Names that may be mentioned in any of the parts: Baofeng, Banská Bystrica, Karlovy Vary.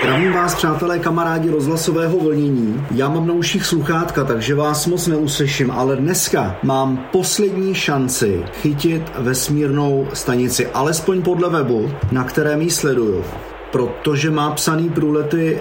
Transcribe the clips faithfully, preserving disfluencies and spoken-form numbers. Zdravím vás, přátelé, kamarádi rozhlasového vlnění. Já mám na uších sluchátka, takže vás moc neuslyším, ale dneska mám poslední šanci chytit vesmírnou stanici, alespoň podle webu, na kterém ji sleduju, protože má psaný průlety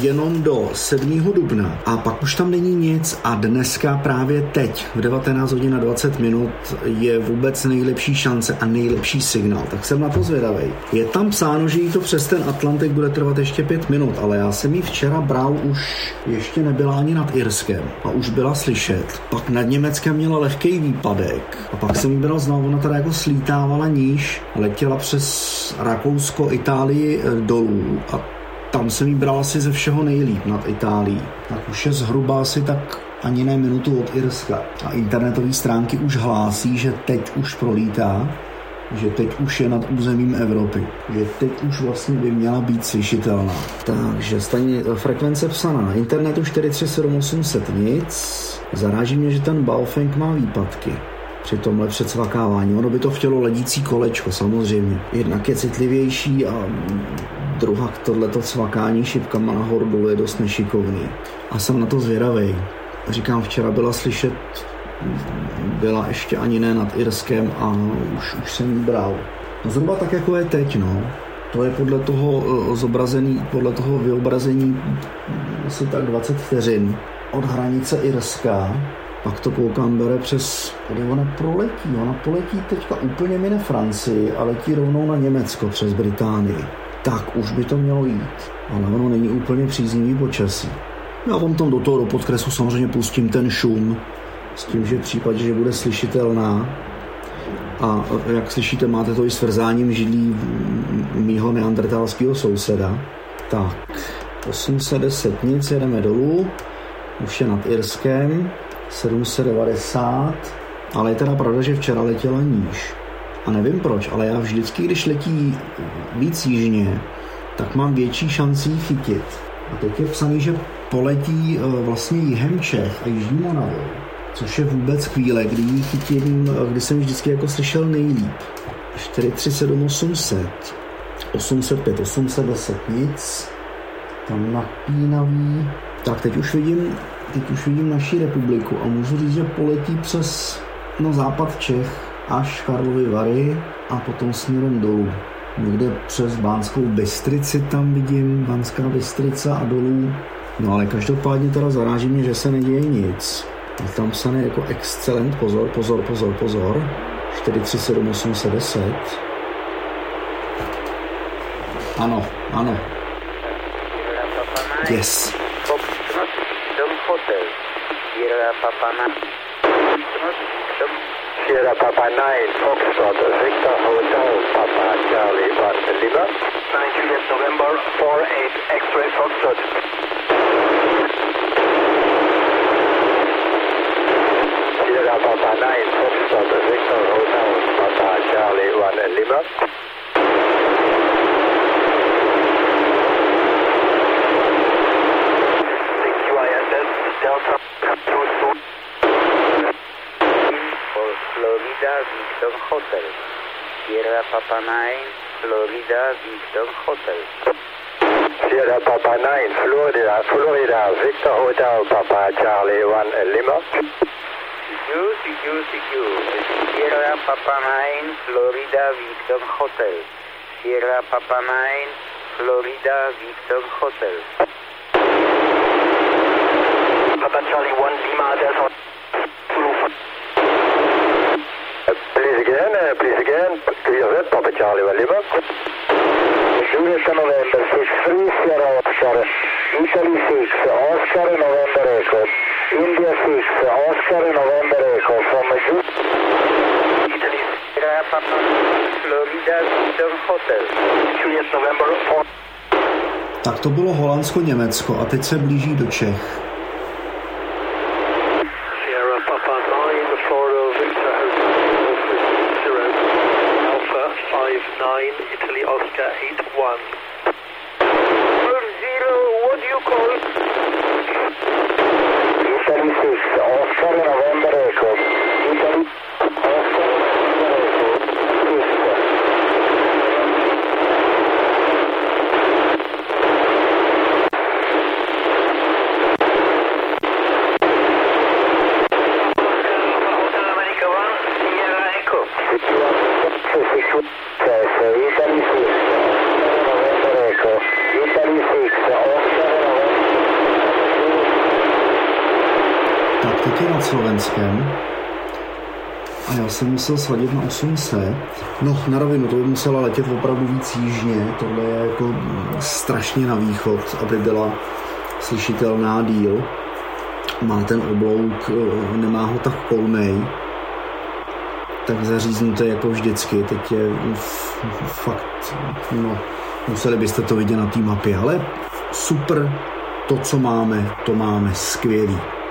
jenom do sedmého dubna a pak už tam není nic a dneska právě teď v devatenáct hodin a dvacet minut je vůbec nejlepší šance a nejlepší signál, tak jsem na to zvědavej. Je tam psáno, že jí to přes ten Atlantik bude trvat ještě pět minut, ale já jsem ji včera bral, už ještě nebyla ani nad Irskem a už byla slyšet. Pak nad Německem měla lehkej výpadek a pak jsem ji bral znovu, ona teda jako slítávala níž, letěla přes Rakousko, Itálii, dolů a tam jsem ji bral asi ze všeho nejlíp nad Itálií. Tak už je zhruba asi tak ani ne minutu od Irska. A internetové stránky už hlásí, že teď už prolítá, že teď už je nad územím Evropy, že teď už vlastně by měla být slyšitelná. Takže stejně frekvence psaná na internetu čtyři tři sedm osm set nic. Zaráží mě, že ten Baofeng má výpadky při tomhle přecvakávání. Ono by to vtělo ledící kolečko, samozřejmě. Jednak je citlivější a druhak tohleto cvakání šipkama nahoru dolů je dost nešikovný. A jsem na to zvědavej. Říkám, včera byla slyšet, byla ještě ani ne nad Irskem a už, už jsem ji bral. No zhruba tak, jako je teď, no. To je podle toho zobrazení, podle toho vyobrazení asi tak dvacet vteřin od hranice Irska. Pak to koukám, bere přes... Ona proletí, ona poletí teďka úplně mine Francii a letí rovnou na Německo přes Británii. Tak už by to mělo jít, ale ono není úplně příznivý počasí. Já vám tam do toho do podkresu samozřejmě pustím ten šum, s tím, že v případě, že bude slyšitelná, a jak slyšíte, máte to i stvrzáním židlí mýho neandertálského souseda. Tak, osm set deset nic, jedeme dolů, už je nad Irskem, sedm set devadesát, ale je teda pravda, že včera letěla níž. A nevím proč, ale já vždycky, když letí víc jižně, tak mám větší šanci ji chytit. A teď je psaný, že poletí vlastně jihem Čech a jižní Moravy, což je vůbec chvíle, kdy ji chytím, kdy jsem vždycky jako slyšel nejlíp. čtyři tři sedm osm set, osm set pět, osm set deset, nic, tam napínavý. Tak teď už vidím, teď už vidím naši republiku a můžu říct, že poletí přes no, západ Čech až Karlovy Vary a potom směrem dolů. Někde přes Banskou Bystrici tam vidím, Banská Bystrica a dolů. No ale každopádně teda zaráží mě, že se neděje nic. Je tam psané jako excelent, pozor, pozor, pozor, pozor. čtyři tři sedm osm set deset. Ano, ano. Yes. Sierra Papa nine, Foxtrot, Victor Hotel, Papa Charlie, Barcelona. nineteenth of November, four eight, X-ray Foxtrot. Sierra Papa nine, Foxtrot, Victor Hotel, Papa Charlie, Barcelona. six Y S S, Delta, two two. Florida Victor Hotel. Sierra Papa nine, Florida Victor Hotel. Sierra Papa nine, Florida, Florida Victor Hotel, Papa Charlie one Lima. C Q, C Q, C Q. Sierra Papa nine, Florida Victor Hotel. Sierra Papa nine, Florida Victor Hotel. Papa Charlie one Lima, therefore. Please again, uh, please again, clear that, Papa Charlie, Oliver. Julius November six three, Sierra Oscar, Italy six, Oscar, November Echo, India six, Oscar, November Echo, from Italy, Sierra Papa, Florida, Victor Hotel, Julius November four. Tak to bylo Holandsko-Německo a teď se blíží do Čech. Italy Oscar eight one. Zero, what do you call? Italy six, Oscar November Echo. Italy, Oscar November Echo. Oscar. deseti nad Slovenskem a já jsem musel sladit na osm set. No, na rovinu, to by musela letět opravdu víc jižně, tohle je jako strašně na východ, aby byla slyšitelná díl. Má ten oblouk, nemá ho tak polnej, tak zaříznuté jako vždycky, teď je uf, fakt, no, museli byste to vidět na té mapě, ale super, to, co máme, to máme skvělý.